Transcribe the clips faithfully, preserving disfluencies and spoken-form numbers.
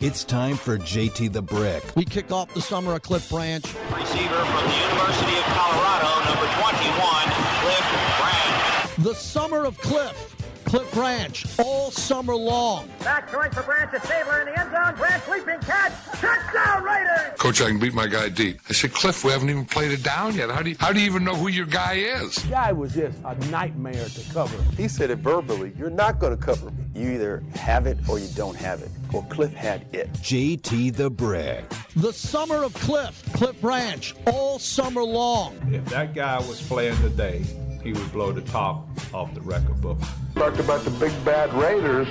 It's time for J T the Brick. We kick off the summer of Cliff Branch. Receiver from the University of Colorado, number twenty-one, Cliff Branch. The summer of Cliff. Cliff Branch, all summer long. Back throwing for Branch to Stabler in the end zone. Branch leaping catch. Touchdown Raiders! Coach, I can beat my guy deep. I said, Cliff, we haven't even played it down yet. How do you, how do you even know who your guy is? The guy was just a nightmare to cover. He said it verbally. You're not going to cover me. You either have it or you don't have it. Well, Cliff had it. J T the Brick. The summer of Cliff. Cliff Branch, all summer long. If that guy was playing today, he would blow the top off the record book. Talked about the big bad Raiders,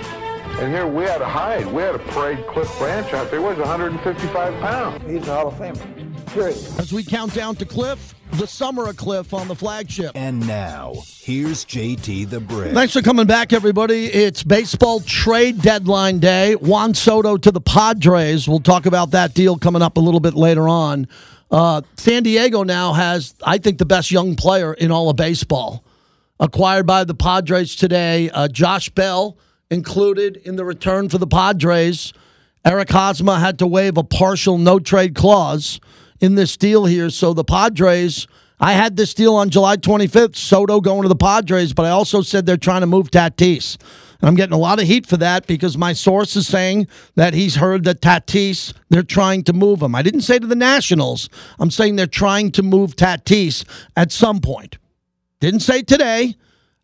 and here we had to hide. We had to parade Cliff Branch out there. He was one hundred fifty-five pounds. He's a Hall of Famer. Period. As we count down to Cliff, the summer of Cliff on the flagship. And now, here's J T the Brick. Thanks for coming back, everybody. It's baseball trade deadline day. Juan Soto to the Padres. We'll talk about that deal coming up a little bit later on. Uh, San Diego now has, I think, the best young player in all of baseball. Acquired by the Padres today, uh, Josh Bell included in the return for the Padres. Eric Hosmer had to waive a partial no-trade clause in this deal here. So the Padres, I had this deal on July twenty-fifth, Soto going to the Padres, but I also said they're trying to move Tatis. And I'm getting a lot of heat for that because my source is saying that he's heard that Tatis, they're trying to move him. I didn't say to the Nationals. I'm saying they're trying to move Tatis at some point. Didn't say today.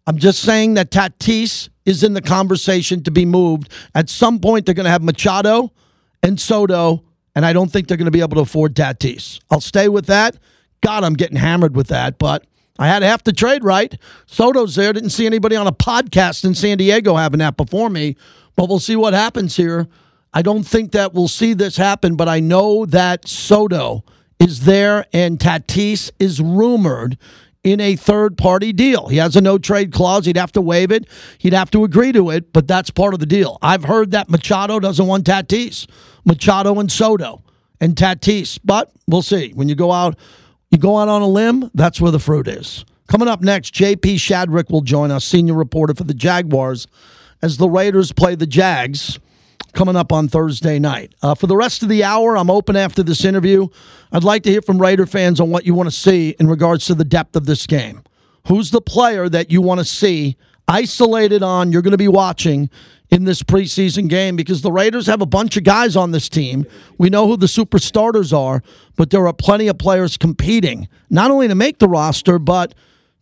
I'm just saying that Tatis is in the conversation to be moved. At some point, they're going to have Machado and Soto, and I don't think they're going to be able to afford Tatis. I'll stay with that. God, I'm getting hammered with that, but I had half the trade right. Soto's there. Didn't see anybody on a podcast in San Diego having that before me, but we'll see what happens here. I don't think that we'll see this happen, but I know that Soto is there and Tatis is rumored in a third-party deal. He has a no-trade clause. He'd have to waive it. He'd have to agree to it, but that's part of the deal. I've heard that Machado doesn't want Tatis. Machado and Soto and Tatis, but we'll see. When you go out... You go out on a limb, that's where the fruit is. Coming up next, J P. Shadrick will join us, senior reporter for the Jaguars, as the Raiders play the Jags coming up on Thursday night. Uh, for the rest of the hour, I'm open after this interview. I'd like to hear from Raider fans on what you want to see in regards to the depth of this game. Who's the player that you want to see isolated on, you're going to be watching in this preseason game, because the Raiders have a bunch of guys on this team. We know who the super starters are, but there are plenty of players competing, not only to make the roster, but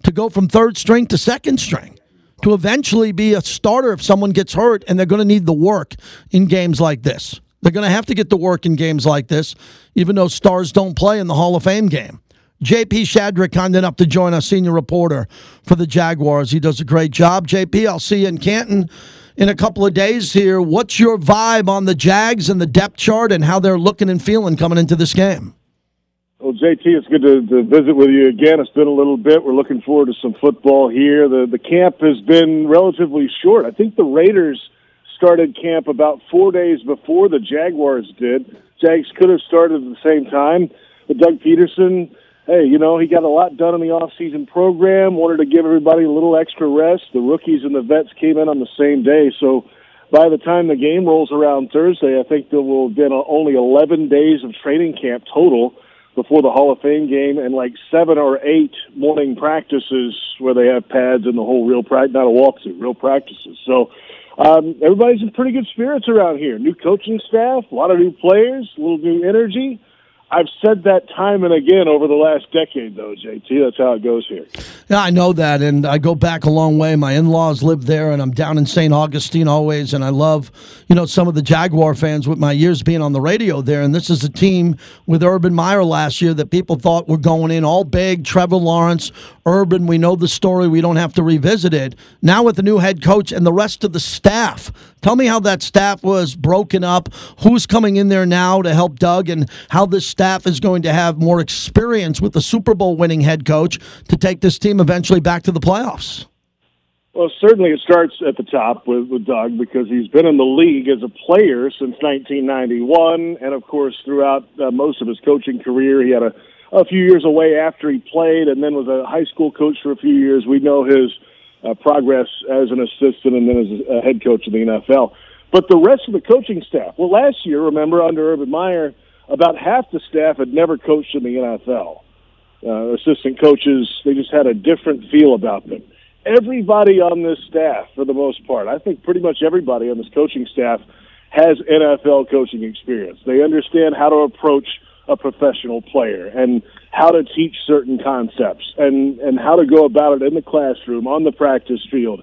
to go from third string to second string, to eventually be a starter if someone gets hurt, and they're going to need the work in games like this. They're going to have to get the work in games like this, even though stars don't play in the Hall of Fame game. J P. Shadrick coming up to join us, senior reporter for the Jaguars. He does a great job. J P, I'll see you in Canton in a couple of days here. What's your vibe on the Jags and the depth chart and how they're looking and feeling coming into this game? Well, J T, it's good to, to visit with you again. It's been a little bit. We're looking forward to some football here. The, the camp has been relatively short. I think the Raiders started camp about four days before the Jaguars did. Jags could have started at the same time. But Doug Peterson... Hey, you know, he got a lot done in the off-season program, wanted to give everybody a little extra rest. The rookies and the vets came in on the same day. So by the time the game rolls around Thursday, I think there will have been only eleven days of training camp total before the Hall of Fame game and like seven or eight morning practices where they have pads and the whole real practice, not a walkthrough, real practices. So um, everybody's in pretty good spirits around here. New coaching staff, a lot of new players, a little new energy. I've said that time and again over the last decade, though, J T. That's how it goes here. Yeah, I know that, and I go back a long way. My in-laws live there, and I'm down in Saint Augustine always, and I love, you know, some of the Jaguar fans with my years being on the radio there, and this is a team with Urban Meyer last year that people thought were going in all big. Trevor Lawrence, Urban, we know the story. We don't have to revisit it. Now with the new head coach and the rest of the staff, tell me how that staff was broken up, who's coming in there now to help Doug, and how this staff is going to have more experience with the Super Bowl-winning head coach to take this team eventually back to the playoffs. Well, certainly it starts at the top with, with Doug because he's been in the league as a player since nineteen ninety-one, and, of course, throughout uh, most of his coaching career, he had a, a few years away after he played and then was a high school coach for a few years. We know his... Uh, progress as an assistant and then as a head coach in the N F L. But the rest of the coaching staff, well, last year, remember, under Urban Meyer, about half the staff had never coached in the N F L. Uh, assistant coaches, they just had a different feel about them. Everybody on this staff, for the most part, I think pretty much everybody on this coaching staff has N F L coaching experience. They understand how to approach a professional player and how to teach certain concepts and, and how to go about it in the classroom, on the practice field.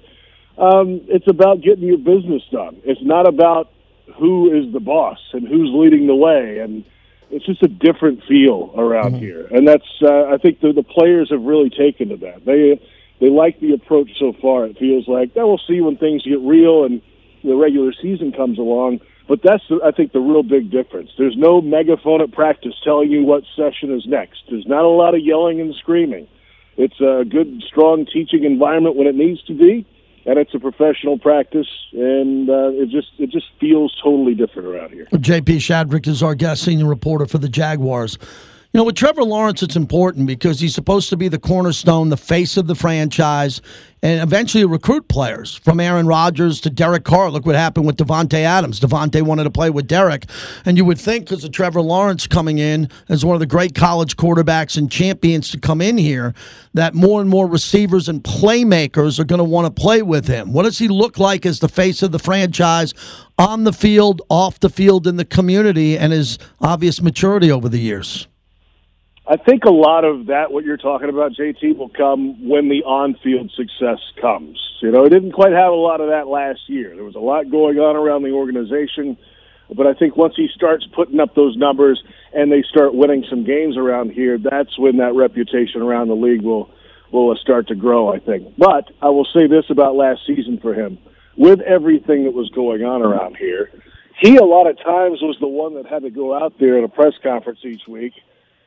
Um, it's about getting your business done. It's not about who is the boss and who's leading the way. And it's just a different feel around mm-hmm. here. And that's, uh, I think the, the players have really taken to that. They, they like the approach so far. It feels like that we'll see when things get real and the regular season comes along. But that's, the, I think, the real big difference. There's no megaphone at practice telling you what session is next. There's not a lot of yelling and screaming. It's a good, strong teaching environment when it needs to be. And it's a professional practice, and uh, it just it just feels totally different around here. J P. Shadrick is our guest, senior reporter for the Jaguars. You know, with Trevor Lawrence, it's important because he's supposed to be the cornerstone, the face of the franchise, and eventually recruit players from Aaron Rodgers to Derek Carr. Look what happened with Devontae Adams. Devontae wanted to play with Derek. And you would think because of Trevor Lawrence coming in as one of the great college quarterbacks and champions to come in here, that more and more receivers and playmakers are going to want to play with him. What does he look like as the face of the franchise on the field, off the field, in the community, and his obvious maturity over the years? I think a lot of that, what you're talking about, J T, will come when the on-field success comes. You know, it didn't quite have a lot of that last year. There was a lot going on around the organization. But I think once he starts putting up those numbers and they start winning some games around here, that's when that reputation around the league will, will start to grow, I think. But I will say this about last season for him. With everything that was going on around here, he a lot of times was the one that had to go out there at a press conference each week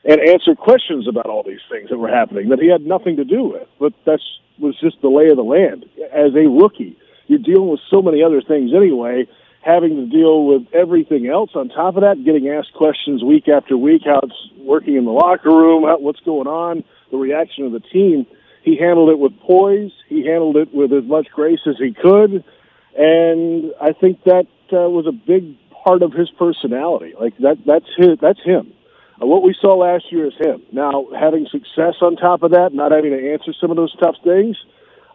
and answer questions about all these things that were happening that he had nothing to do with. But that was just the lay of the land. As a rookie, you're dealing with so many other things anyway, having to deal with everything else on top of that, getting asked questions week after week, how it's working in the locker room, how, what's going on, the reaction of the team. He handled it with poise. He handled it with as much grace as he could. And I think that uh, was a big part of his personality. Like, that, that's his, that's him. What we saw last year is him. Now, having success on top of that, not having to answer some of those tough things,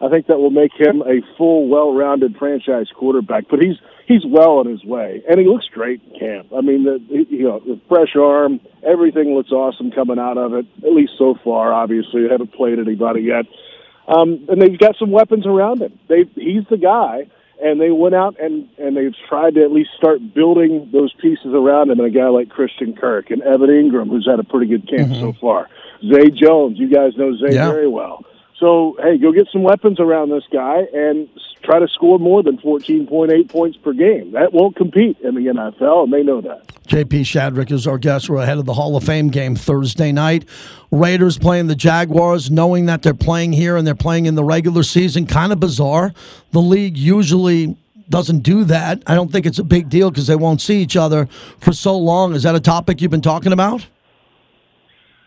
I think that will make him a full, well-rounded franchise quarterback. But he's he's well on his way, and he looks great in camp. I mean, the, you know, the fresh arm, everything looks awesome coming out of it, at least so far, obviously. They haven't played anybody yet. Um, and they've got some weapons around him. They, he's the guy. And they went out and, and they've tried to at least start building those pieces around him, and a guy like Christian Kirk and Evan Engram, who's had a pretty good camp mm-hmm. so far. Zay Jones, you guys know Zay yeah. very well. So, hey, go get some weapons around this guy and try to score more than fourteen point eight points per game. That won't compete in the N F L, and they know that. J P. Shadrick is our guest. We're ahead of the Hall of Fame game Thursday night. Raiders playing the Jaguars, knowing that they're playing here and they're playing in the regular season. Kind of bizarre. The league usually doesn't do that. I don't think it's a big deal because they won't see each other for so long. Is that a topic you've been talking about?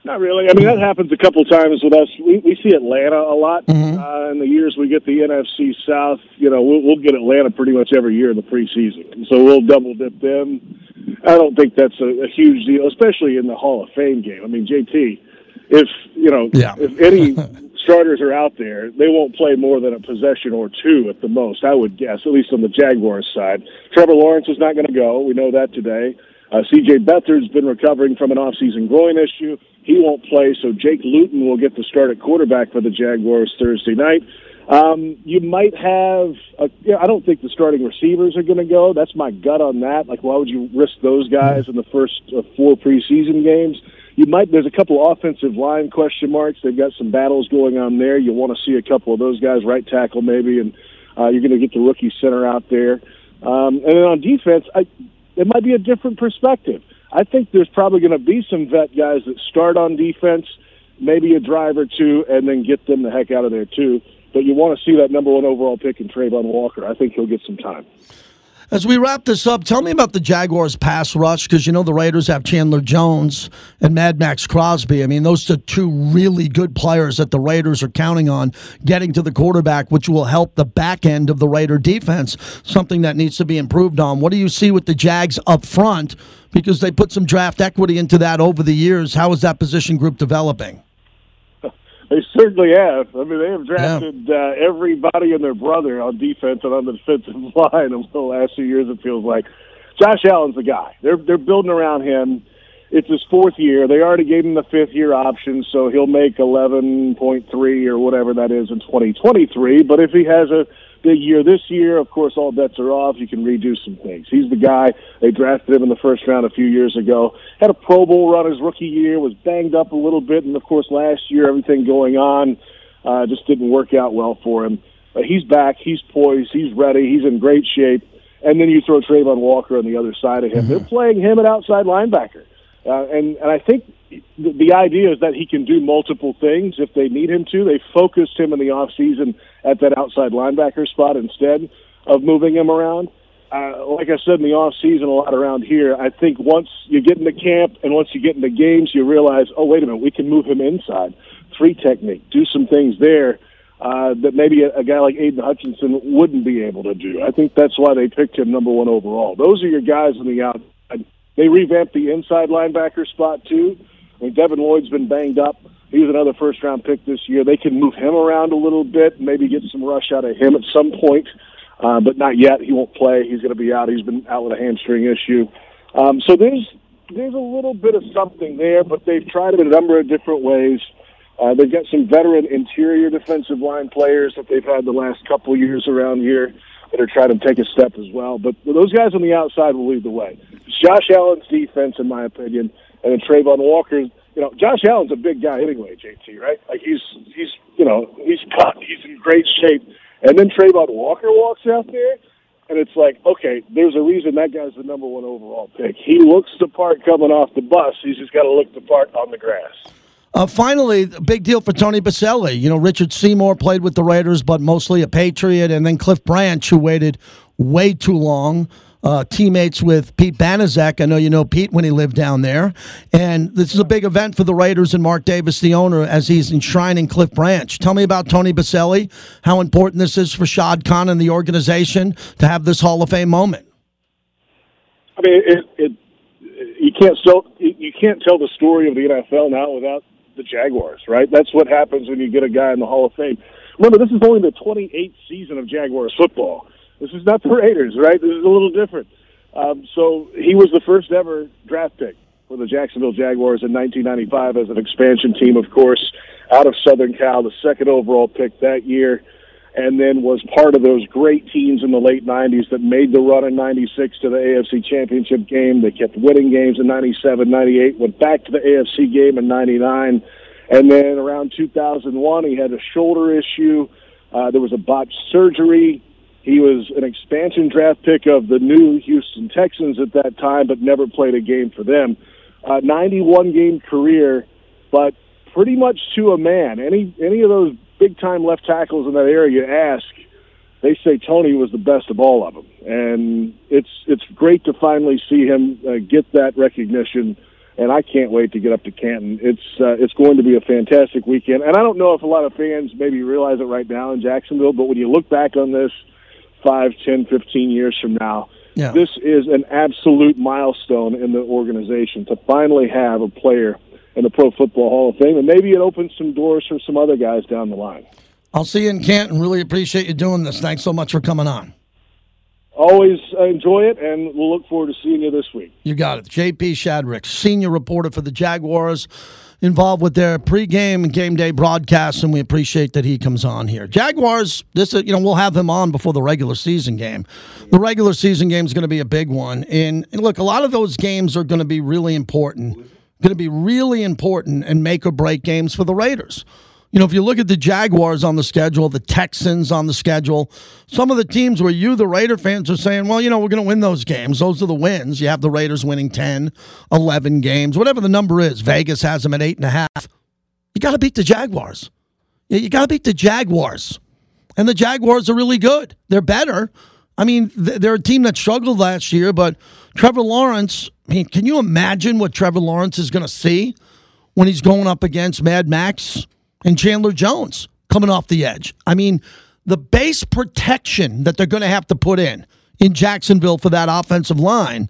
Not really. I mean, that happens a couple times with us. We, we see Atlanta a lot. Mm-hmm. Uh, in the years we get the N F C South, you know, we'll, we'll get Atlanta pretty much every year in the preseason. And so we'll double-dip them. I don't think that's a, a huge deal, especially in the Hall of Fame game. I mean, J T, if, you know, yeah. if any starters are out there, they won't play more than a possession or two at the most, I would guess, at least on the Jaguars side. Trevor Lawrence is not going to go. We know that today. Uh, C J Beathard's been recovering from an off-season groin issue. He won't play, so Jake Luton will get the start at quarterback for the Jaguars Thursday night. Um, you might have a, you know, I don't think the starting receivers are going to go. That's my gut on that. Like, why would you risk those guys in the first uh, four preseason games? You might. There's a couple offensive line question marks. They've got some battles going on there. You want to see a couple of those guys, right tackle maybe, and uh, you're going to get the rookie center out there. Um, and then on defense, I – it might be a different perspective. I think there's probably going to be some vet guys that start on defense, maybe a drive or two, and then get them the heck out of there too. But you want to see that number one overall pick in Trayvon Walker. I think he'll get some time. As we wrap this up, tell me about the Jaguars' pass rush, because you know the Raiders have Chandler Jones and Mad Max Crosby. I mean, those are two really good players that the Raiders are counting on getting to the quarterback, which will help the back end of the Raider defense, something that needs to be improved on. What do you see with the Jags up front? Because they put some draft equity into that over the years. How is that position group developing? They certainly have. I mean, they have drafted yeah. uh, everybody and their brother on defense and on the defensive line over the last few years, it feels like. Josh Allen's the guy. They're they're building around him. It's his fourth year. They already gave him the fifth-year option, so he'll make eleven point three or whatever that is in twenty twenty-three. But if he has a big year this year, of course, all bets are off. You can redo some things. He's the guy. They drafted him in the first round a few years ago. Had a Pro Bowl run his rookie year, was banged up a little bit, and, of course, last year everything going on uh, just didn't work out well for him. But he's back. He's poised. He's ready. He's in great shape. And then you throw Trayvon Walker on the other side of him. Mm-hmm. They're playing him at outside linebacker. Uh, and, and I think the, the idea is that he can do multiple things if they need him to. They focused him in the offseason at that outside linebacker spot instead of moving him around. Uh, like I said, in the offseason, a lot around here, I think once you get into camp and once you get into games, you realize, oh, wait a minute, we can move him inside. Three technique, do some things there uh, that maybe a, a guy like Aiden Hutchinson wouldn't be able to do. I think that's why they picked him number one overall. Those are your guys in the outside. They revamped the inside linebacker spot, too. I mean, Devin Lloyd's been banged up. He was another first-round pick this year. They can move him around a little bit, maybe get some rush out of him at some point, uh, but not yet. He won't play. He's going to be out. He's been out with a hamstring issue. Um, so there's there's a little bit of something there, but they've tried it a number of different ways. Uh, they've got some veteran interior defensive line players that they've had the last couple years around here that are trying to take a step as well. But those guys on the outside will lead the way. It's Josh Allen's defense, in my opinion, and then Trayvon Walker. You know, Josh Allen's a big guy anyway, J T, right? Like, he's, he's you know, he's cut. He's in great shape. And then Trayvon Walker walks out there, and it's like, okay, there's a reason that guy's the number one overall pick. He looks the part coming off the bus. He's just got to look the part on the grass. Uh, finally, a big deal for Tony Boselli. You know, Richard Seymour played with the Raiders, but mostly a Patriot. And then Cliff Branch, who waited way too long, uh, teammates with Pete Banaszak. I know you know Pete when he lived down there. And this is a big event for the Raiders and Mark Davis, the owner, as he's enshrining Cliff Branch. Tell me about Tony Boselli, how important this is for Shad Khan and the organization to have this Hall of Fame moment. I mean, it, it, you can't so, you can't tell the story of the N F L now without the Jaguars, right? That's what happens when you get a guy in the Hall of Fame. Remember, this is only the twenty-eighth season of Jaguars football. This is not the Raiders, right? This is a little different. Um, so he was the first ever draft pick for the Jacksonville Jaguars in nineteen ninety-five as an expansion team, of course, out of Southern Cal, the second overall pick that year, and then was part of those great teams in the late nineties that made the run in ninety-six to the A F C Championship game. They kept winning games in ninety-seven, ninety-eight, went back to the A F C game in ninety-nine, and then around two thousand one he had a shoulder issue. Uh, there was a botched surgery. He was an expansion draft pick of the new Houston Texans at that time, but never played a game for them. Uh, ninety-one game career, but pretty much to a man. Any any of those big-time left tackles in that area ask, they say Tony was the best of all of them. And it's it's great to finally see him uh, get that recognition, and I can't wait to get up to Canton. It's uh, it's going to be a fantastic weekend. And I don't know if a lot of fans maybe realize it right now in Jacksonville, but when you look back on this five, ten, fifteen years from now, yeah. This is an absolute milestone in the organization to finally have a player in the Pro Football Hall of Fame, and maybe it opens some doors for some other guys down the line. I'll see you in Canton. Really appreciate you doing this. Thanks so much for coming on. Always enjoy it, and we'll look forward to seeing you this week. You got it. J P. Shadrick, senior reporter for the Jaguars, involved with their pregame and game day broadcasts, and we appreciate that he comes on here. Jaguars, this is, you know, we'll have him on before the regular season game. The regular season game is going to be a big one. And, and look, a lot of those games are going to be really important. Going to be really important and make or break games for the Raiders. You know, if you look at the Jaguars on the schedule, the Texans on the schedule, some of the teams where you, the Raider fans, are saying, well, you know, we're going to win those games. Those are the wins. You have the Raiders winning ten, eleven games, whatever the number is. Vegas has them at eight and a half. You got to beat the Jaguars. You got to beat the Jaguars. And the Jaguars are really good. They're better. I mean, they're a team that struggled last year, but Trevor Lawrence, I mean, can you imagine what Trevor Lawrence is going to see when he's going up against Mad Max and Chandler Jones coming off the edge? I mean, the base protection that they're going to have to put in in Jacksonville for that offensive line.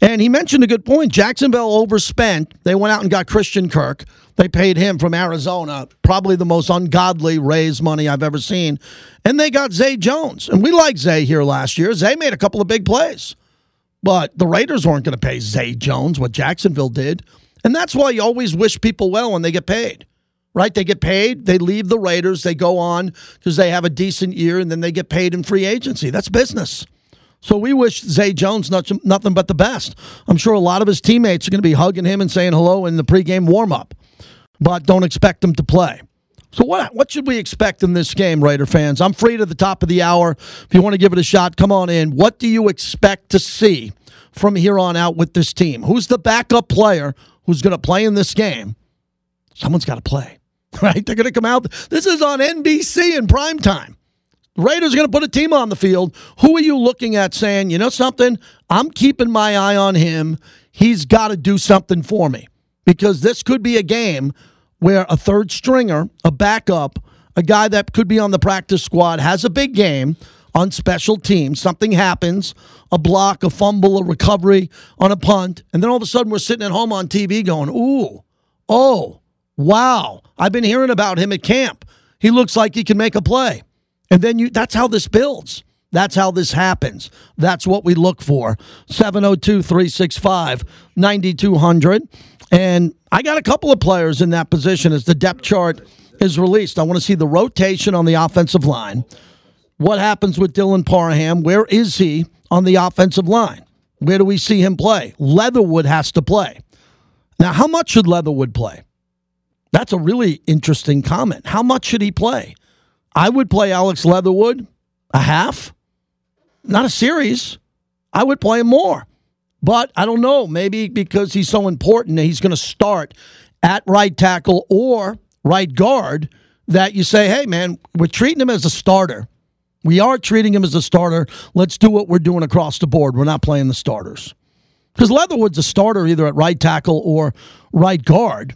And he mentioned a good point. Jacksonville overspent. They went out and got Christian Kirk. They paid him from Arizona, probably the most ungodly raise money I've ever seen. And they got Zay Jones. And we liked Zay here last year. Zay made a couple of big plays. But the Raiders weren't going to pay Zay Jones what Jacksonville did. And that's why you always wish people well when they get paid. Right? They get paid, they leave the Raiders, they go on because they have a decent year, and then they get paid in free agency. That's business. So we wish Zay Jones nothing but the best. I'm sure a lot of his teammates are going to be hugging him and saying hello in the pregame warm-up, but don't expect him to play. So what what should we expect in this game, Raider fans? I'm free to the top of the hour. If you want to give it a shot, come on in. What do you expect to see from here on out with this team? Who's the backup player who's going to play in this game? Someone's got to play, right? They're going to come out. This is on N B C in primetime. Raiders are going to put a team on the field. Who are you looking at saying, you know something? I'm keeping my eye on him. He's got to do something for me. Because this could be a game where a third stringer, a backup, a guy that could be on the practice squad has a big game on special teams. Something happens, a block, a fumble, a recovery on a punt. And then all of a sudden we're sitting at home on T V going, ooh, oh, wow. I've been hearing about him at camp. He looks like he can make a play. And then you that's how this builds. That's how this happens. That's what we look for. seven oh two, three six five, nine two hundred. And I got a couple of players in that position as the depth chart is released. I want to see the rotation on the offensive line. What happens with Dylan Parham? Where is he on the offensive line? Where do we see him play? Leatherwood has to play. Now, how much should Leatherwood play? That's a really interesting comment. How much should he play? I would play Alex Leatherwood a half, not a series. I would play him more. But I don't know, maybe because he's so important that he's going to start at right tackle or right guard that you say, hey, man, we're treating him as a starter. We are treating him as a starter. Let's do what we're doing across the board. We're not playing the starters. Because Leatherwood's a starter either at right tackle or right guard.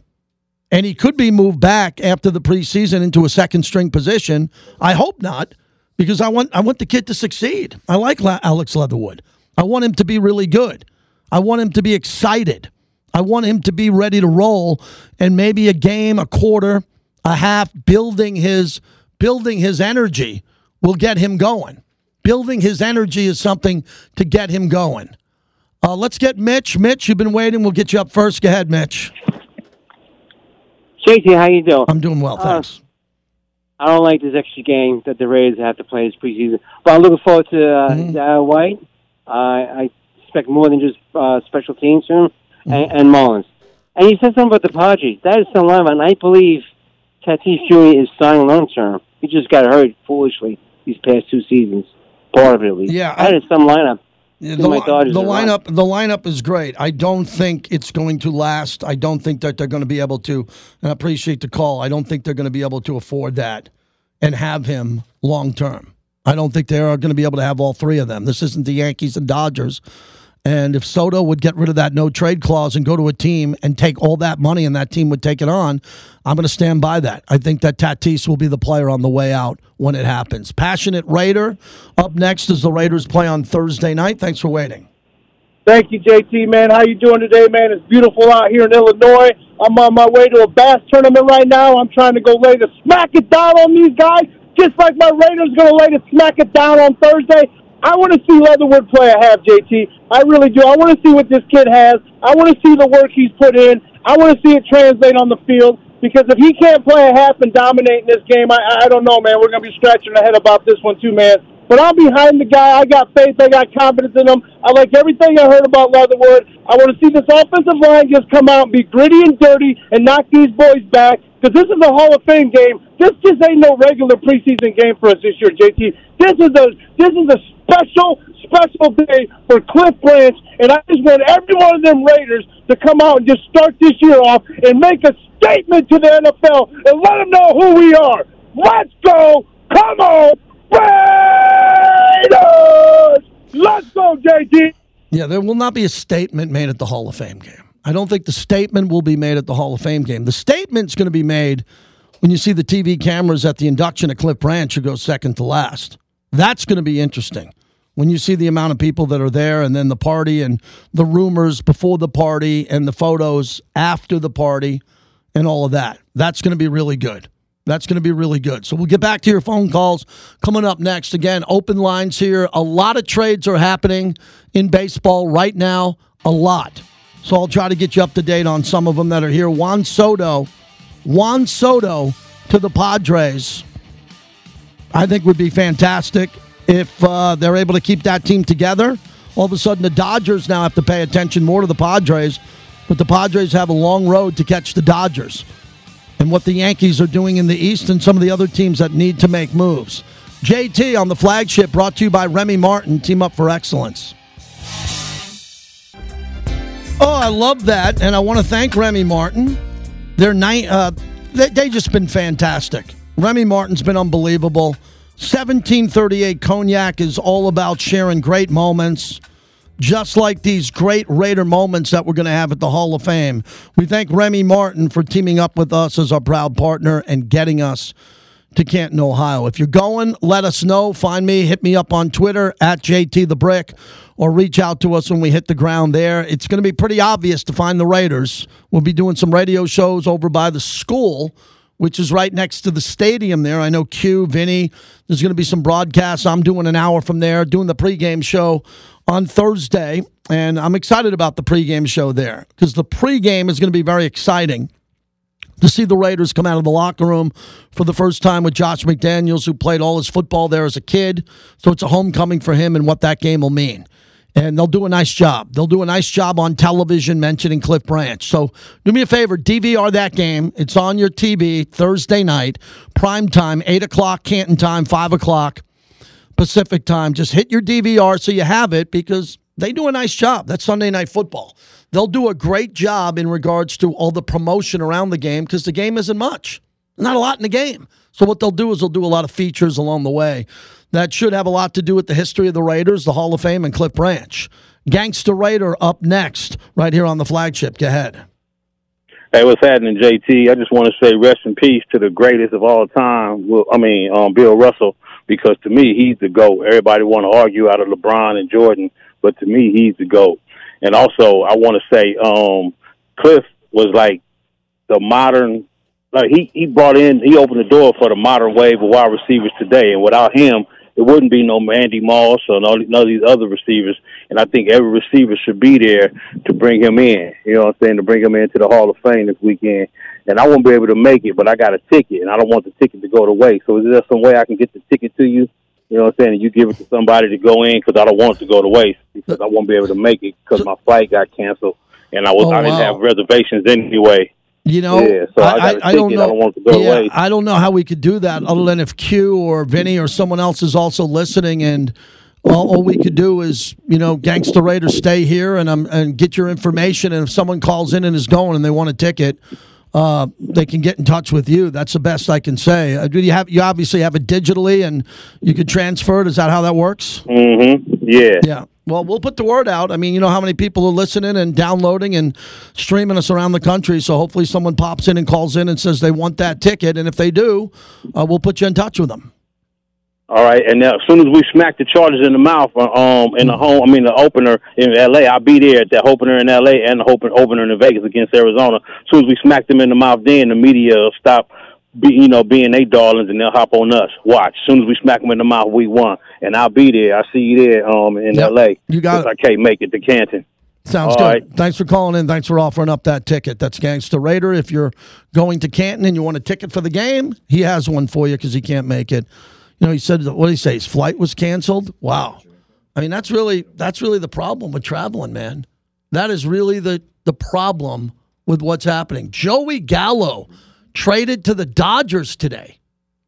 And he could be moved back after the preseason into a second-string position. I hope not, because I want I want the kid to succeed. I like La- Alex Leatherwood. I want him to be really good. I want him to be excited. I want him to be ready to roll, and maybe a game, a quarter, a half, building his building his energy will get him going. Building his energy is something to get him going. Uh, let's get Mitch. Mitch, you've been waiting. We'll get you up first. Go ahead, Mitch. J T, how you doing? I'm doing well, thanks. Uh, I don't like this extra game that the Raiders have to play this preseason. But I'm looking forward to uh, mm-hmm. uh, White. Uh, I expect more than just uh, special teams from him mm-hmm. and, and Mullins. And you said something about the Padres. That is some line, and I believe Tatis Junior is signing long-term. He just got hurt foolishly these past two seasons, part of it at least. Yeah, I, that is some lineup. The, the lineup the lineup is great. I don't think it's going to last. I don't think that they're going to be able to, and I appreciate the call, I don't think they're going to be able to afford that and have him long term. I don't think they are going to be able to have all three of them. This isn't the Yankees and Dodgers. And if Soto would get rid of that no-trade clause and go to a team and take all that money and that team would take it on, I'm going to stand by that. I think that Tatis will be the player on the way out when it happens. Passionate Raider. Up next is the Raiders play on Thursday night. Thanks for waiting. Thank you, J T, man. How you doing today, man? It's beautiful out here in Illinois. I'm on my way to a bass tournament right now. I'm trying to go lay the smack it down on these guys, just like my Raiders going to lay the smack it down on Thursday. I want to see Leatherwood play a half, J T. I really do. I want to see what this kid has. I want to see the work he's put in. I want to see it translate on the field, because if he can't play a half and dominate in this game, I, I don't know, man. We're going to be scratching our head about this one too, man. But I'm behind the guy. I got faith. I got confidence in him. I like everything I heard about Leatherwood. I want to see this offensive line just come out and be gritty and dirty and knock these boys back. Because this is a Hall of Fame game. This just ain't no regular preseason game for us this year, J T. This is a this is a special, special day for Cliff Branch, and I just want every one of them Raiders to come out and just start this year off and make a statement to the N F L and let them know who we are. Let's go. Come on. Raiders! Raiders! Let's go, J T! Yeah, there will not be a statement made at the Hall of Fame game. I don't think the statement will be made at the Hall of Fame game. The statement's going to be made when you see the T V cameras at the induction of Cliff Branch, who goes second to last. That's going to be interesting. When you see the amount of people that are there and then the party and the rumors before the party and the photos after the party and all of that. That's going to be really good. That's going to be really good. So we'll get back to your phone calls coming up next. Again, open lines here. A lot of trades are happening in baseball right now. A lot. So I'll try to get you up to date on some of them that are here. Juan Soto. Juan Soto to the Padres. I think would be fantastic if uh, they're able to keep that team together. All of a sudden, the Dodgers now have to pay attention more to the Padres. But the Padres have a long road to catch the Dodgers. And what the Yankees are doing in the East and some of the other teams that need to make moves. J T on the flagship, brought to you by Remy Martin, Team Up for Excellence. Oh, I love that, and I want to thank Remy Martin. They're ni- uh, they, they just been fantastic. Remy Martin's been unbelievable. seventeen thirty-eight Cognac is all about sharing great moments, just like these great Raider moments that we're going to have at the Hall of Fame. We thank Remy Martin for teaming up with us as our proud partner and getting us to Canton, Ohio. If you're going, let us know. Find me, hit me up on Twitter, at J T The Brick, or reach out to us when we hit the ground there. It's going to be pretty obvious to find the Raiders. We'll be doing some radio shows over by the school, which is right next to the stadium there. I know Q, Vinny, there's going to be some broadcasts. I'm doing an hour from there, doing the pregame show on Thursday, and I'm excited about the pregame show there because the pregame is going to be very exciting to see the Raiders come out of the locker room for the first time with Josh McDaniels, who played all his football there as a kid. So it's a homecoming for him and what that game will mean. And they'll do a nice job. They'll do a nice job on television mentioning Cliff Branch. So do me a favor, D V R that game. It's on your T V Thursday night, prime time, eight o'clock Canton time, five o'clock Pacific time. Just hit your D V R so you have it because they do a nice job. That's Sunday Night Football. They'll do a great job in regards to all the promotion around the game because the game isn't much. Not a lot in the game. So what they'll do is they'll do a lot of features along the way. That should have a lot to do with the history of the Raiders, the Hall of Fame, and Cliff Branch. Gangsta Raider up next, right here on the flagship. Go ahead. Hey, what's happening, J T? I just want to say rest in peace to the greatest of all time. Well, I mean, um, Bill Russell, because to me, he's the GOAT. Everybody want to argue out of LeBron and Jordan, but to me, he's the GOAT. And also, I want to say um, Cliff was like the modern Like he, he brought in, he opened the door for the modern wave of wide receivers today. And without him, it wouldn't be no Mandy Moss or no, none of these other receivers. And I think every receiver should be there to bring him in, you know what I'm saying, to bring him into the Hall of Fame this weekend. And I won't be able to make it, but I got a ticket, and I don't want the ticket to go to waste. So is there some way I can get the ticket to you? You know what I'm saying? And you give it to somebody to go in because I don't want it to go to waste because I won't be able to make it because my flight got canceled, and I was oh, wow. I didn't have reservations anyway. You know, yeah, so I, I, I don't know. I don't, want to go yeah, away. I don't know how we could do that other than if Q or Vinny or someone else is also listening, and all, all we could do is, you know, Gangsta Raiders stay here and um, and get your information. And if someone calls in and is going and they want a ticket, uh, they can get in touch with you. That's the best I can say. Uh, do you have you obviously have it digitally and you could transfer it? Is that how that works? Mm-hmm. Yeah. Yeah. Well, we'll put the word out. I mean, you know how many people are listening and downloading and streaming us around the country, so hopefully someone pops in and calls in and says they want that ticket, and if they do, uh, we'll put you in touch with them. All right, and now, as soon as we smack the Chargers in the mouth um, in the home, I mean, the opener in L A, I'll be there at the opener in L A and the opener in Vegas against Arizona. As soon as we smack them in the mouth, then the media will stop Be, you know, being they darlings, and they'll hop on us. Watch. As soon as we smack them in the mouth, we won. And I'll be there. I'll see you there um, in yep, L A. You got it. I can't make it to Canton. Sounds All good. Right. Thanks for calling in. Thanks for offering up that ticket. That's Gangsta Raider. If you're going to Canton and you want a ticket for the game, he has one for you because he can't make it. You know, he said, what did he say? His flight was canceled? Wow. I mean, that's really that's really the problem with traveling, man. That is really the, the problem with what's happening. Joey Gallo traded to the Dodgers today.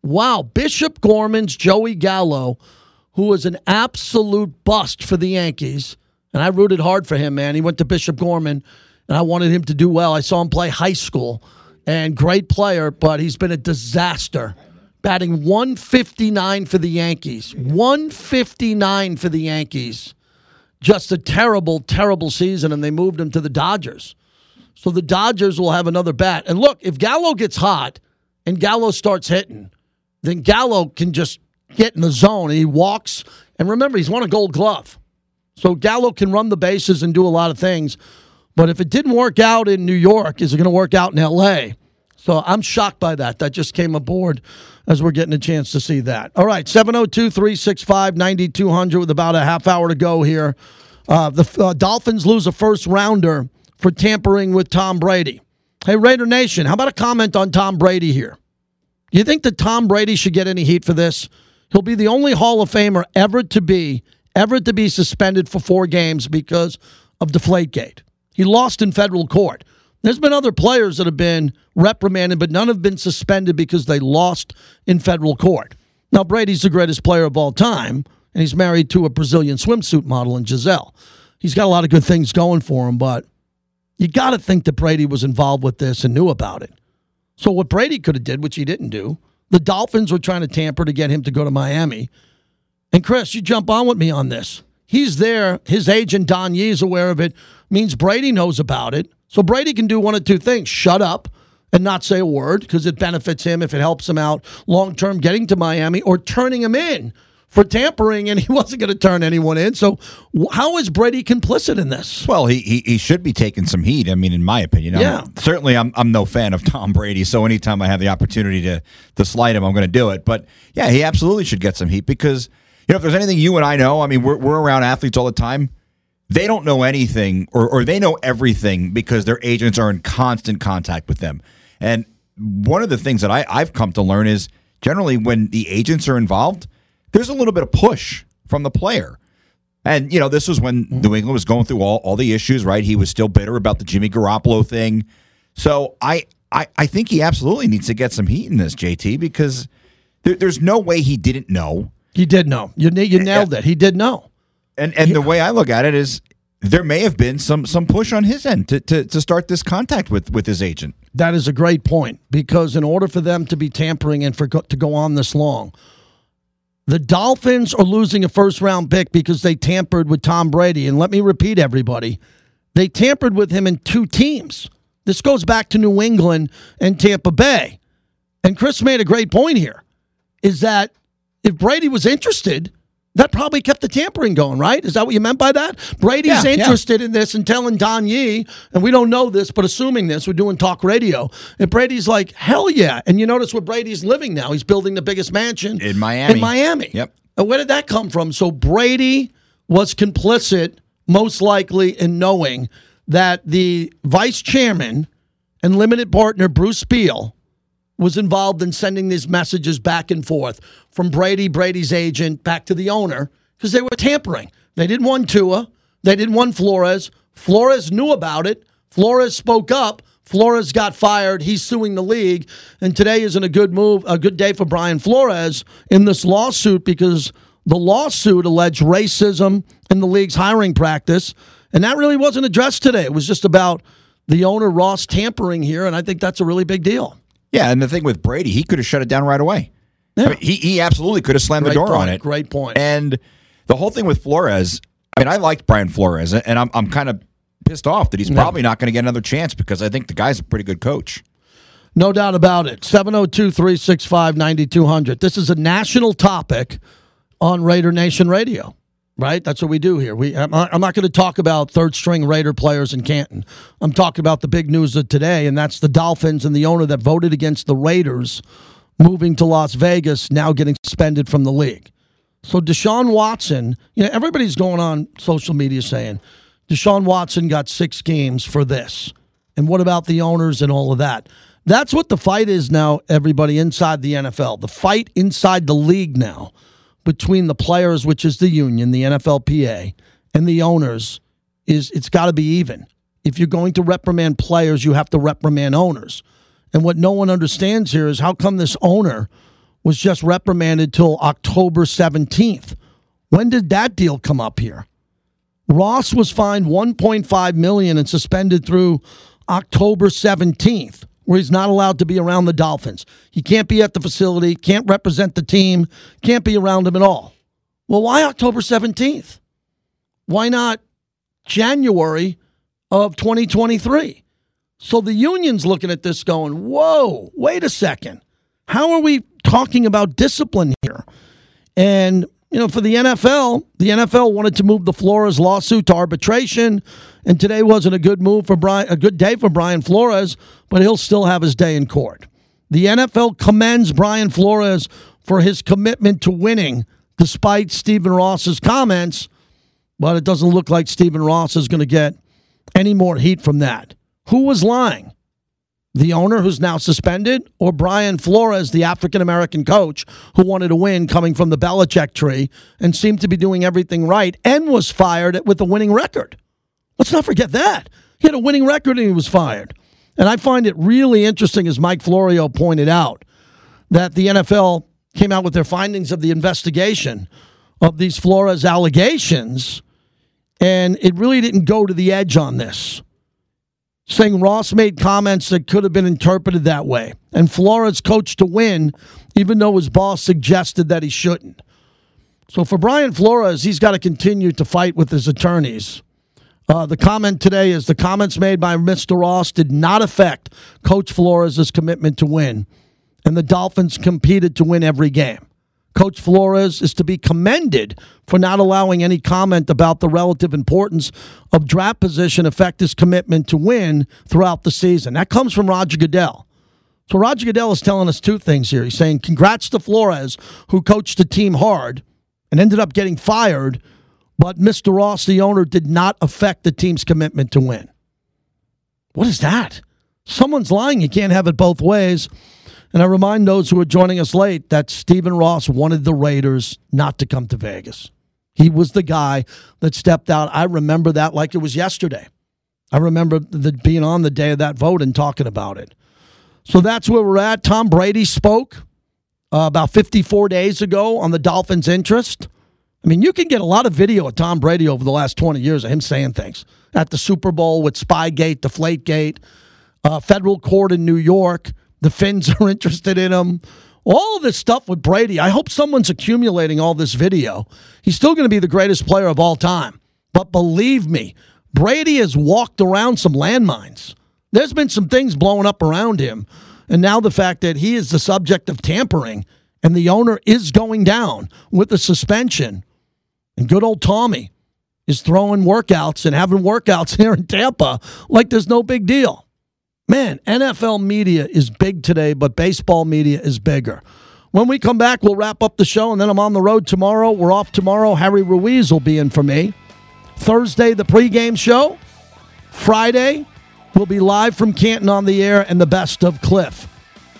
Wow. Bishop Gorman's Joey Gallo, who was an absolute bust for the Yankees. And I rooted hard for him, man. He went to Bishop Gorman, and I wanted him to do well. I saw him play high school, and great player, but he's been a disaster batting one fifty-nine for the Yankees. one fifty-nine for the Yankees. Just a terrible, terrible season, and they moved him to the Dodgers. So the Dodgers will have another bat. And look, if Gallo gets hot and Gallo starts hitting, then Gallo can just get in the zone, and he walks. And remember, he's won a Gold Glove. So Gallo can run the bases and do a lot of things. But if it didn't work out in New York, is it going to work out in L A? So I'm shocked by that. That just came aboard as we're getting a chance to see that. All right, seven oh two, three six five, nine two hundred with about a half hour to go here. Uh, the uh, Dolphins lose a first-rounder for tampering with Tom Brady. Hey, Raider Nation, how about a comment on Tom Brady here? Do you think that Tom Brady should get any heat for this? He'll be the only Hall of Famer ever to be ever to be suspended for four games because of Deflategate. He lost in federal court. There's been other players that have been reprimanded, but none have been suspended because they lost in federal court. Now, Brady's the greatest player of all time, and he's married to a Brazilian swimsuit model in Gisele. He's got a lot of good things going for him, but you got to think that Brady was involved with this and knew about it. So what Brady could have did, which he didn't do, the Dolphins were trying to tamper to get him to go to Miami. And, Chris, you jump on with me on this. He's there. His agent, Don Yee, is aware of it. Means Brady knows about it. So Brady can do one of two things, shut up and not say a word because it benefits him if it helps him out long-term getting to Miami, or turning him in for tampering, and he wasn't going to turn anyone in. So how is Brady complicit in this? Well, he he, he should be taking some heat, I mean, in my opinion. Yeah. I'm, certainly I'm I'm no fan of Tom Brady, so anytime I have the opportunity to, to slight him, I'm going to do it. But, yeah, he absolutely should get some heat because, you know, if there's anything you and I know, I mean, we're we're around athletes all the time. They don't know anything, or, or they know everything because their agents are in constant contact with them. And one of the things that I, I've come to learn is generally when the agents are involved, there's a little bit of push from the player. And, you know, this was when New England was going through all, all the issues, right? He was still bitter about the Jimmy Garoppolo thing. So I, I, I think he absolutely needs to get some heat in this, J T, because there, there's no way he didn't know. He did know. You, you nailed it. He did know. And and yeah. The way I look at it is there may have been some some push on his end to, to, to start this contact with, with his agent. That is a great point, because in order for them to be tampering and for to go on this long, the Dolphins are losing a first-round pick because they tampered with Tom Brady. And let me repeat, everybody, they tampered with him in two teams. This goes back to New England and Tampa Bay. And Chris made a great point here, is that if Brady was interested, that probably kept the tampering going, right? Is that what you meant by that? Brady's yeah, interested yeah. in this and telling Don Yee, and we don't know this, but assuming this, we're doing talk radio. And Brady's like, hell yeah. And you notice where Brady's living now. He's building the biggest mansion. In Miami. In Miami. Yep. And where did that come from? So Brady was complicit, most likely, in knowing that the vice chairman and limited partner, Bruce Spiel, was involved in sending these messages back and forth from Brady, Brady's agent, back to the owner, because they were tampering. They didn't want Tua. They didn't want Flores. Flores knew about it. Flores spoke up. Flores got fired. He's suing the league. And today isn't a good move, a good day for Brian Flores in this lawsuit, because the lawsuit alleged racism in the league's hiring practice. And that really wasn't addressed today. It was just about the owner, Ross, tampering here. And I think that's a really big deal. Yeah, and the thing with Brady, he could have shut it down right away. Yeah. I mean, he he absolutely could have slammed great the door point, on it. Great point. And the whole thing with Flores, I mean, I liked Brian Flores, and I'm I'm kind of pissed off that he's yeah. probably not going to get another chance, because I think the guy's a pretty good coach. No doubt about it. seven oh two, three six five, nine two hundred. This is a national topic on Raider Nation Radio, right? That's what we do here. We I'm not going to talk about third-string Raider players in Canton. I'm talking about the big news of today, and that's the Dolphins and the owner that voted against the Raiders moving to Las Vegas, now getting suspended from the league. So Deshaun Watson, you know, everybody's going on social media saying, Deshaun Watson got six games for this. And what about the owners and all of that? That's what the fight is now, everybody, inside the N F L. The fight inside the league now, between the players, which is the union, the N F L P A, and the owners, is it's got to be even. If you're going to reprimand players, you have to reprimand owners. And what no one understands here is how come this owner was just reprimanded till October seventeenth? When did that deal come up here? Ross was fined one point five million dollars and suspended through October seventeenth. where he's not allowed to be around the Dolphins. He can't be at the facility, can't represent the team, can't be around him at all. Well, why October seventeenth? Why not January of twenty twenty-three? So the union's looking at this going, whoa, wait a second. How are we talking about discipline here? And, you know, for the N F L, the N F L wanted to move the Flores lawsuit to arbitration, and today wasn't a good move for Brian, a good day for Brian Flores, but he'll still have his day in court. The N F L commends Brian Flores for his commitment to winning despite Stephen Ross's comments, but it doesn't look like Stephen Ross is going to get any more heat from that. Who was lying? The owner, who's now suspended, or Brian Flores, the African-American coach who wanted to win coming from the Belichick tree and seemed to be doing everything right and was fired with a winning record? Let's not forget that. He had a winning record and he was fired. And I find it really interesting, as Mike Florio pointed out, that the N F L came out with their findings of the investigation of these Flores allegations, and it really didn't go to the edge on this, saying Ross made comments that could have been interpreted that way, and Flores coached to win, even though his boss suggested that he shouldn't. So for Brian Flores, he's got to continue to fight with his attorneys. Uh, the comment today is, the comments made by Mister Ross did not affect Coach Flores' commitment to win, and the Dolphins competed to win every game. Coach Flores is to be commended for not allowing any comment about the relative importance of draft position affect his commitment to win throughout the season. That comes from Roger Goodell. So Roger Goodell is telling us two things here. He's saying congrats to Flores, who coached the team hard and ended up getting fired, but Mister Ross, the owner, did not affect the team's commitment to win. What is that? Someone's lying. You can't have it both ways. And I remind those who are joining us late that Stephen Ross wanted the Raiders not to come to Vegas. He was the guy that stepped out. I remember that like it was yesterday. I remember the, being on the day of that vote and talking about it. So that's where we're at. Tom Brady spoke uh, about fifty-four days ago on the Dolphins' interest. I mean, you can get a lot of video of Tom Brady over the last twenty years of him saying things. At the Super Bowl with Spygate, Deflategate, uh, federal court in New York. The Finns are interested in him. All of this stuff with Brady. I hope someone's accumulating all this video. He's still going to be the greatest player of all time. But believe me, Brady has walked around some landmines. There's been some things blowing up around him. And now the fact that he is the subject of tampering and the owner is going down with a suspension. And good old Tommy is throwing workouts and having workouts here in Tampa like there's no big deal. Man, N F L media is big today, but baseball media is bigger. When we come back, we'll wrap up the show, and then I'm on the road tomorrow. We're off tomorrow. Harry Ruiz will be in for me. Thursday, the pregame show. Friday, we'll be live from Canton on the air and the best of Cliff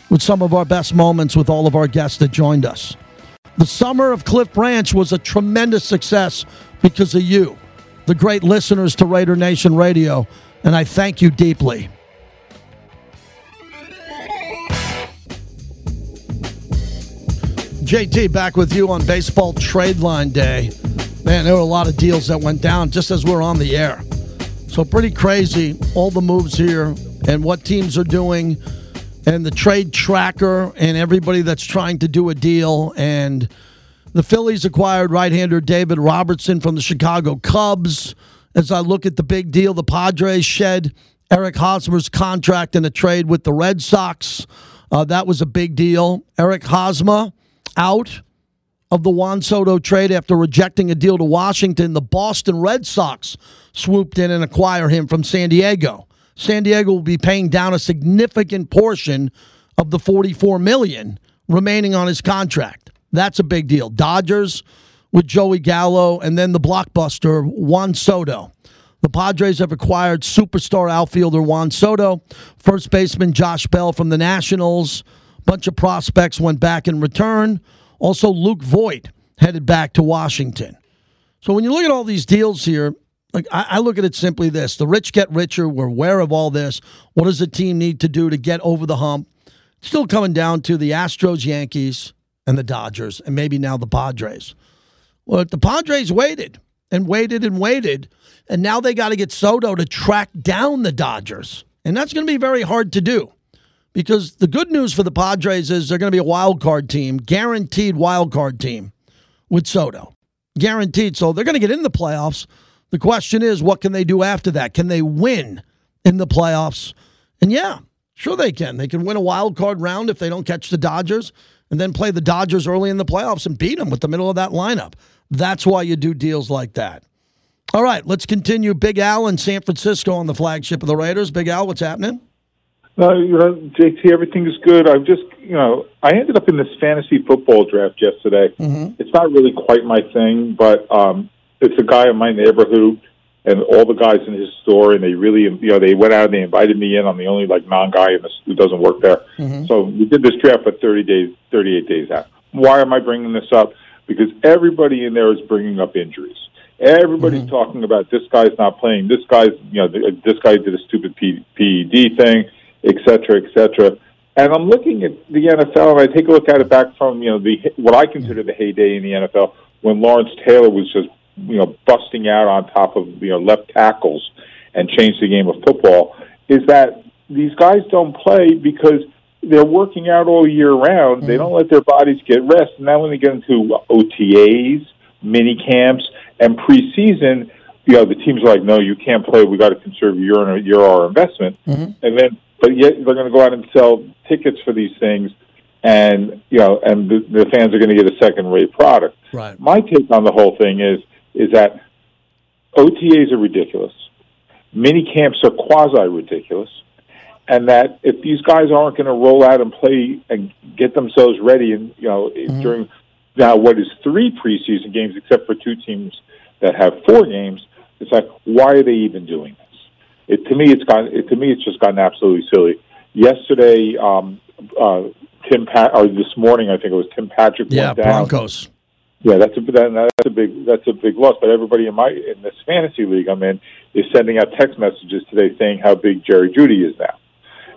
with some of our best moments with all of our guests that joined us. The summer of Cliff Branch was a tremendous success because of you, the great listeners to Raider Nation Radio, and I thank you deeply. J T, back with you on Baseball Trade Line Day. Man, there were a lot of deals that went down just as we were on the air. So pretty crazy, all the moves here and what teams are doing and the trade tracker and everybody that's trying to do a deal. And the Phillies acquired right-hander David Robertson from the Chicago Cubs. As I look at the big deal, the Padres shed Eric Hosmer's contract in a trade with the Red Sox. Uh, that was a big deal. Eric Hosmer out of the Juan Soto trade after rejecting a deal to Washington. The Boston Red Sox swooped in and acquired him from San Diego. San Diego will be paying down a significant portion of the forty-four million dollars remaining on his contract. That's a big deal. Dodgers with Joey Gallo, and then the blockbuster Juan Soto. The Padres have acquired superstar outfielder Juan Soto, first baseman Josh Bell from the Nationals. Bunch of prospects went back in return. Also, Luke Voit headed back to Washington. So when you look at all these deals here, like I, I look at it simply this. The rich get richer. We're aware of all this. What does a team need to do to get over the hump? Still coming down to the Astros, Yankees, and the Dodgers, and maybe now the Padres. Well, the Padres waited and waited and waited, and now they got to get Soto to track down the Dodgers. And that's going to be very hard to do. because the good news for the Padres is they're going to be a wild card team, guaranteed wild card team with Soto. Guaranteed. So they're going to get in the playoffs. The question is, what can they do after that? Can they win in the playoffs? And yeah, sure they can. They can win a wild card round if they don't catch the Dodgers and then play the Dodgers early in the playoffs and beat them with the middle of that lineup. That's why you do deals like that. All right, let's continue. Big Al in San Francisco on the flagship of the Raiders. Big Al, what's happening? Uh, you know, J T, everything is good. I've just, you know, I ended up in this fantasy football draft yesterday. Mm-hmm. It's not really quite my thing, but um, it's a guy in my neighborhood and all the guys in his store, and they really, you know, they went out and they invited me in. I'm the only, like, non-guy in this who doesn't work there. Mm-hmm. So we did this draft for thirty days, thirty-eight days out. Why am I bringing this up? Because everybody in there is bringing up injuries. Everybody's mm-hmm. talking about this guy's not playing. This guy's, you know, this guy did a stupid P E D thing, et cetera, et cetera. And I'm looking at the N F L, and I take a look at it back from, you know, the what I consider the heyday in the N F L when Lawrence Taylor was just, you know, busting out on top of, you know, left tackles and changed the game of football. Is that these guys don't play because they're working out all year round. Mm-hmm. They don't let their bodies get rest. And now when they get into O T As, mini camps, and preseason, you know, the teams are like, no, you can't play. We got to conserve your your our investment. Mm-hmm. And then, but yet they're going to go out and sell tickets for these things, and you know, and the, the fans are going to get a second-rate product. Right. My take on the whole thing is is that O T As are ridiculous, mini camps are quasi-ridiculous, and that if these guys aren't going to roll out and play and get themselves ready, and you know, mm-hmm. during now what is three preseason games, except for two teams that have four games, it's like, why are they even doing this? It to me, it's got it, to me, it's just gotten absolutely silly. Yesterday, um, uh, Tim Pat, or this morning, I think it was Tim Patrick. Yeah, went down. Broncos. Yeah, that's a that, that's a big that's a big loss. But everybody in my in this fantasy league I'm in is sending out text messages today saying how big Jerry Jeudy is now,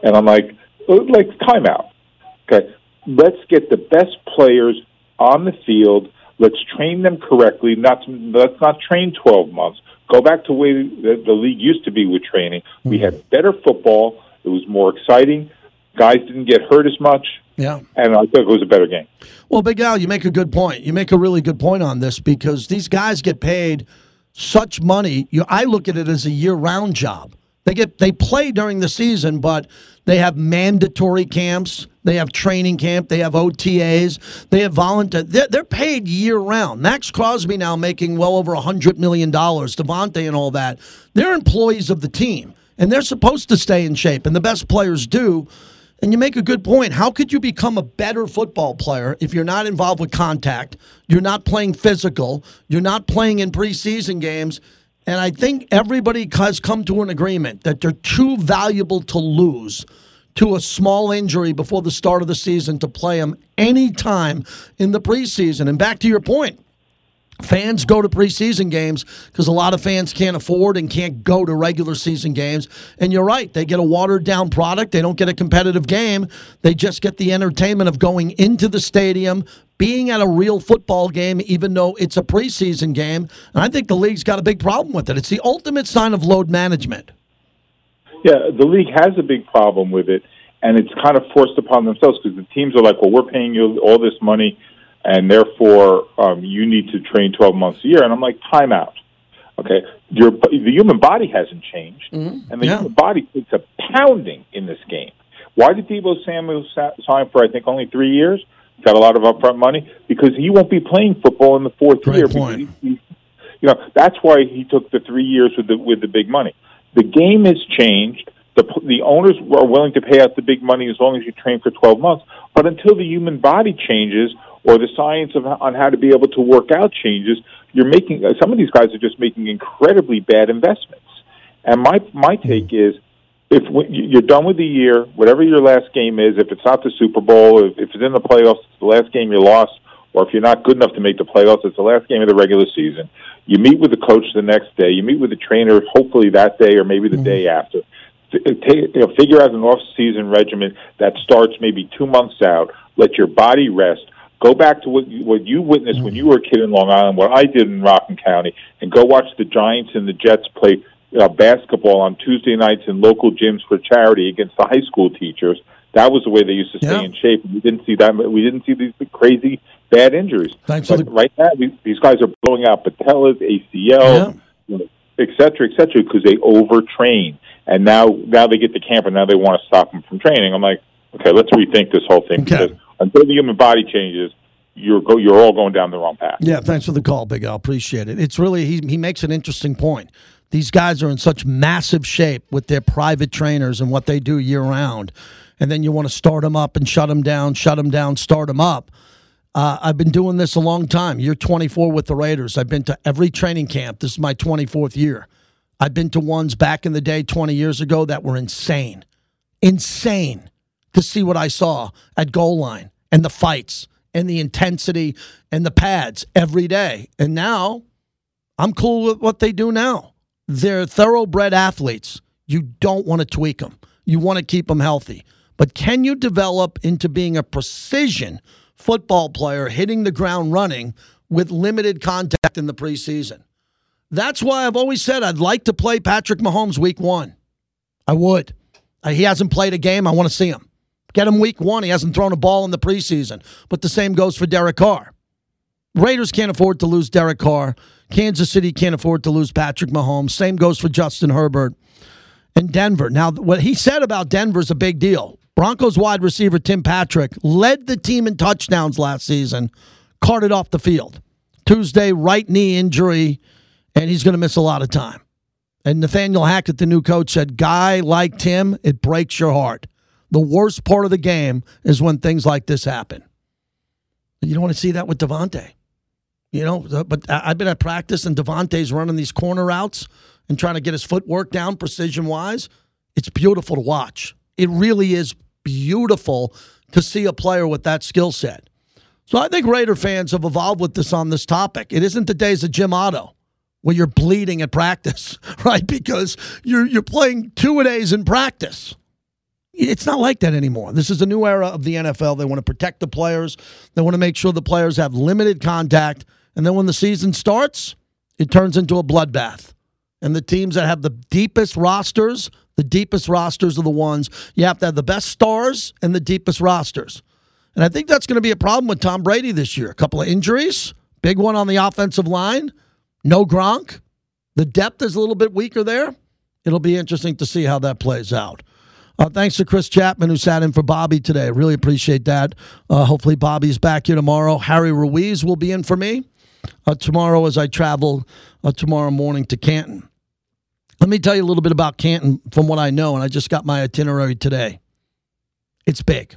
and I'm like, like timeout. Okay, let's get the best players on the field. Let's train them correctly. Not to, let's not train twelve months. Go back to the way the, the league used to be with training. Mm-hmm. We had better football. It was more exciting. Guys didn't get hurt as much. Yeah, and I thought it was a better game. Well, Big Al, you make a good point. You make a really good point on this because these guys get paid such money. You, I look at it as a year-round job. They get they play during the season, but they have mandatory camps. They have training camp. They have O T As. They have volunteer. They're, they're paid year-round. Max Crosby now making well over one hundred million dollars. Devontae and all that. They're employees of the team, and they're supposed to stay in shape, and the best players do. And you make a good point. How could you become a better football player if you're not involved with contact, you're not playing physical, you're not playing in preseason games? And I think everybody has come to an agreement that they're too valuable to lose to a small injury before the start of the season to play them any time in the preseason. And back to your point, fans go to preseason games because a lot of fans can't afford and can't go to regular season games. And you're right, they get a watered-down product. They don't get a competitive game. They just get the entertainment of going into the stadium, being at a real football game, even though it's a preseason game. And I think the league's got a big problem with it. It's the ultimate sign of load management. Yeah, the league has a big problem with it, and it's kind of forced upon themselves because the teams are like, well, we're paying you all this money, and therefore um, you need to train twelve months a year. And I'm like, time out. Okay, Your, the human body hasn't changed, mm-hmm. and the yeah. human body takes a pounding in this game. Why did Deebo Samuel sign for, I think, only three years? Got a lot of upfront money because he won't be playing football in the fourth Great year. Point. He, you know, that's why he took the three years with the with the big money. The game has changed. The the owners are willing to pay out the big money as long as you train for twelve months. But until the human body changes or the science of, on how to be able to work out changes, you're making some of these guys are just making incredibly bad investments. And my my take is, if you're done with the year, whatever your last game is, if it's not the Super Bowl, if it's in the playoffs, it's the last game you lost, or if you're not good enough to make the playoffs, it's the last game of the regular season. You meet with the coach the next day. You meet with the trainer, hopefully that day or maybe the mm-hmm. day after. Take, you know, figure out an off-season regimen that starts maybe two months out. Let your body rest. Go back to what you, what you witnessed mm-hmm. when you were a kid in Long Island, what I did in Rockland County, and go watch the Giants and the Jets play Uh, basketball on Tuesday nights in local gyms for charity against the high school teachers. That was the way they used to stay yeah. in shape. We didn't see that. We didn't see these crazy bad injuries. Thanks but for the... right now, these guys are blowing out patellas, A C L, yeah. et cetera, et cetera, because they overtrain. And now, now they get to camp, and now they want to stop them from training. I'm like, okay, let's rethink this whole thing. Okay. Because until the human body changes, you're go, you're all going down the wrong path. Yeah, thanks for the call, Big Al. Appreciate it. It's really he he makes an interesting point. These guys are in such massive shape with their private trainers and what they do year round, and then you want to start them up and shut them down, shut them down, start them up. Uh, I've been doing this a long time. You're twenty-four with the Raiders. I've been to every training camp. This is my twenty-fourth year. I've been to ones back in the day twenty years ago that were insane. Insane to see what I saw at goal line and the fights and the intensity and the pads every day. And now I'm cool with what they do now. They're thoroughbred athletes. You don't want to tweak them. You want to keep them healthy. But can you develop into being a precision football player hitting the ground running with limited contact in the preseason? That's why I've always said I'd like to play Patrick Mahomes week one. I would. He hasn't played a game. I want to see him. Get him week one. He hasn't thrown a ball in the preseason. But the same goes for Derek Carr. Raiders can't afford to lose Derek Carr. Kansas City can't afford to lose Patrick Mahomes. Same goes for Justin Herbert and Denver. Now, what he said about Denver is a big deal. Broncos wide receiver Tim Patrick led the team in touchdowns last season, carted off the field. Tuesday, right knee injury. And he's going to miss a lot of time. And Nathaniel Hackett, the new coach, said, guy like Tim, it breaks your heart. The worst part of the game is when things like this happen. You don't want to see that with Devontae. You know, but I've been at practice, and Devontae's running these corner routes and trying to get his footwork down precision-wise. It's beautiful to watch. It really is beautiful to see a player with that skill set. So I think Raider fans have evolved with this on this topic. It isn't the days of Jim Otto, where you're bleeding at practice, right? Because you're you're playing two-a-days in practice. It's not like that anymore. This is a new era of the N F L. They want to protect the players. They want to make sure the players have limited contact. And then when the season starts, it turns into a bloodbath. And the teams that have the deepest rosters, the deepest rosters are the ones. You have to have the best stars and the deepest rosters. And I think that's going to be a problem with Tom Brady this year. A couple of injuries, big one on the offensive line. No Gronk. The depth is a little bit weaker there. It'll be interesting to see how that plays out. Uh, thanks to Chris Chapman, who sat in for Bobby today. Really appreciate that. Uh, hopefully Bobby's back here tomorrow. Harry Ruiz will be in for me uh, tomorrow as I travel uh, tomorrow morning to Canton. Let me tell you a little bit about Canton from what I know, and I just got my itinerary today. It's big.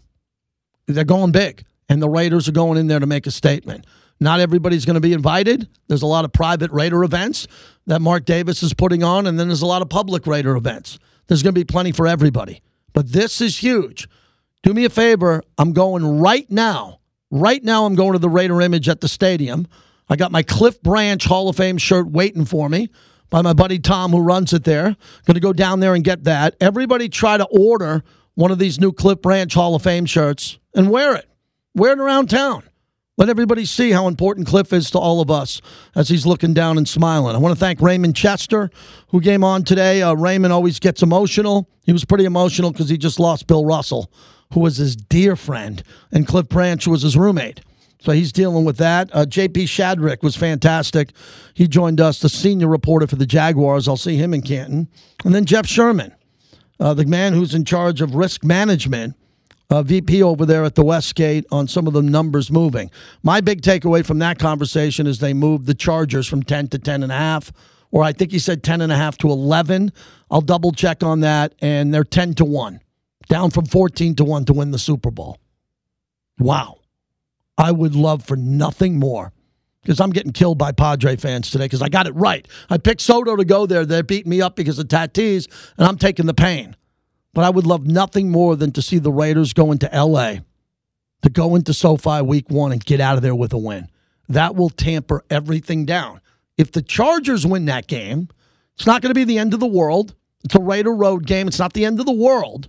They're going big, and the Raiders are going in there to make a statement. Not everybody's going to be invited. There's a lot of private Raider events that Mark Davis is putting on, and then there's a lot of public Raider events. There's going to be plenty for everybody. But this is huge. Do me a favor. I'm going right now. Right now I'm going to the Raider Image at the stadium. I got my Cliff Branch Hall of Fame shirt waiting for me by my buddy Tom, who runs it there. Going to go down there and get that. Everybody try to order one of these new Cliff Branch Hall of Fame shirts and wear it. Wear it around town. Let everybody see how important Cliff is to all of us as he's looking down and smiling. I want to thank Raymond Chester, who came on today. Uh, Raymond always gets emotional. He was pretty emotional because he just lost Bill Russell, who was his dear friend, and Cliff Branch was his roommate. So he's dealing with that. Uh, J P. Shadrick was fantastic. He joined us, the senior reporter for the Jaguars. I'll see him in Canton. And then Jeff Sherman, uh, the man who's in charge of risk management, Uh, V P over there at the Westgate on some of the numbers moving. My big takeaway from that conversation is they moved the Chargers from ten to ten and a half, or I think he said ten and a half to eleven. I'll double check on that, and they're ten to one, down from fourteen to one to win the Super Bowl. Wow. I would love for nothing more, because I'm getting killed by Padre fans today because I got it right. I picked Soto to go there. They're beating me up because of Tatis, and I'm taking the pain. But I would love nothing more than to see the Raiders go into L A, to go into SoFi week one and get out of there with a win. That will tamper everything down. If the Chargers win that game, it's not going to be the end of the world. It's a Raider road game. It's not the end of the world.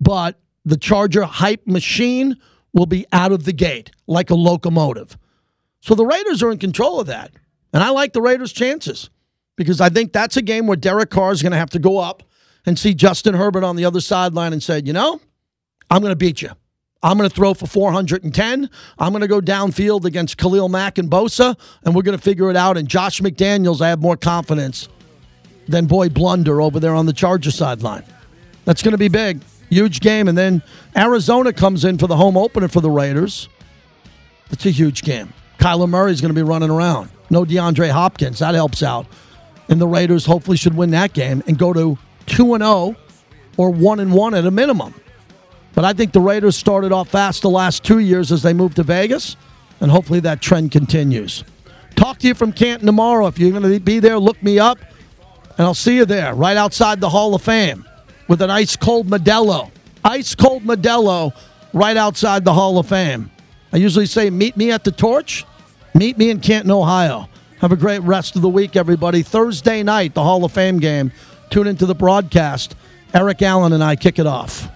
But the Charger hype machine will be out of the gate like a locomotive. So the Raiders are in control of that. And I like the Raiders' chances because I think that's a game where Derek Carr is going to have to go up and see Justin Herbert on the other sideline and said, you know, I'm going to beat you. I'm going to throw for four hundred ten. I'm going to go downfield against Khalil Mack and Bosa, and we're going to figure it out. And Josh McDaniels, I have more confidence than Boyd Blunder over there on the Chargers sideline. That's going to be big. Huge game. And then Arizona comes in for the home opener for the Raiders. It's a huge game. Kyler Murray's going to be running around. No DeAndre Hopkins. That helps out. And the Raiders hopefully should win that game and go to two and oh or one and one at a minimum. But I think the Raiders started off fast the last two years as they moved to Vegas, and hopefully that trend continues. Talk to you from Canton tomorrow. If you're going to be there, look me up, and I'll see you there right outside the Hall of Fame with an ice-cold Modelo. Ice-cold Modelo right outside the Hall of Fame. I usually say meet me at the Torch. Meet me in Canton, Ohio. Have a great rest of the week, everybody. Thursday night, the Hall of Fame game. Tune into the broadcast. Eric Allen and I kick it off.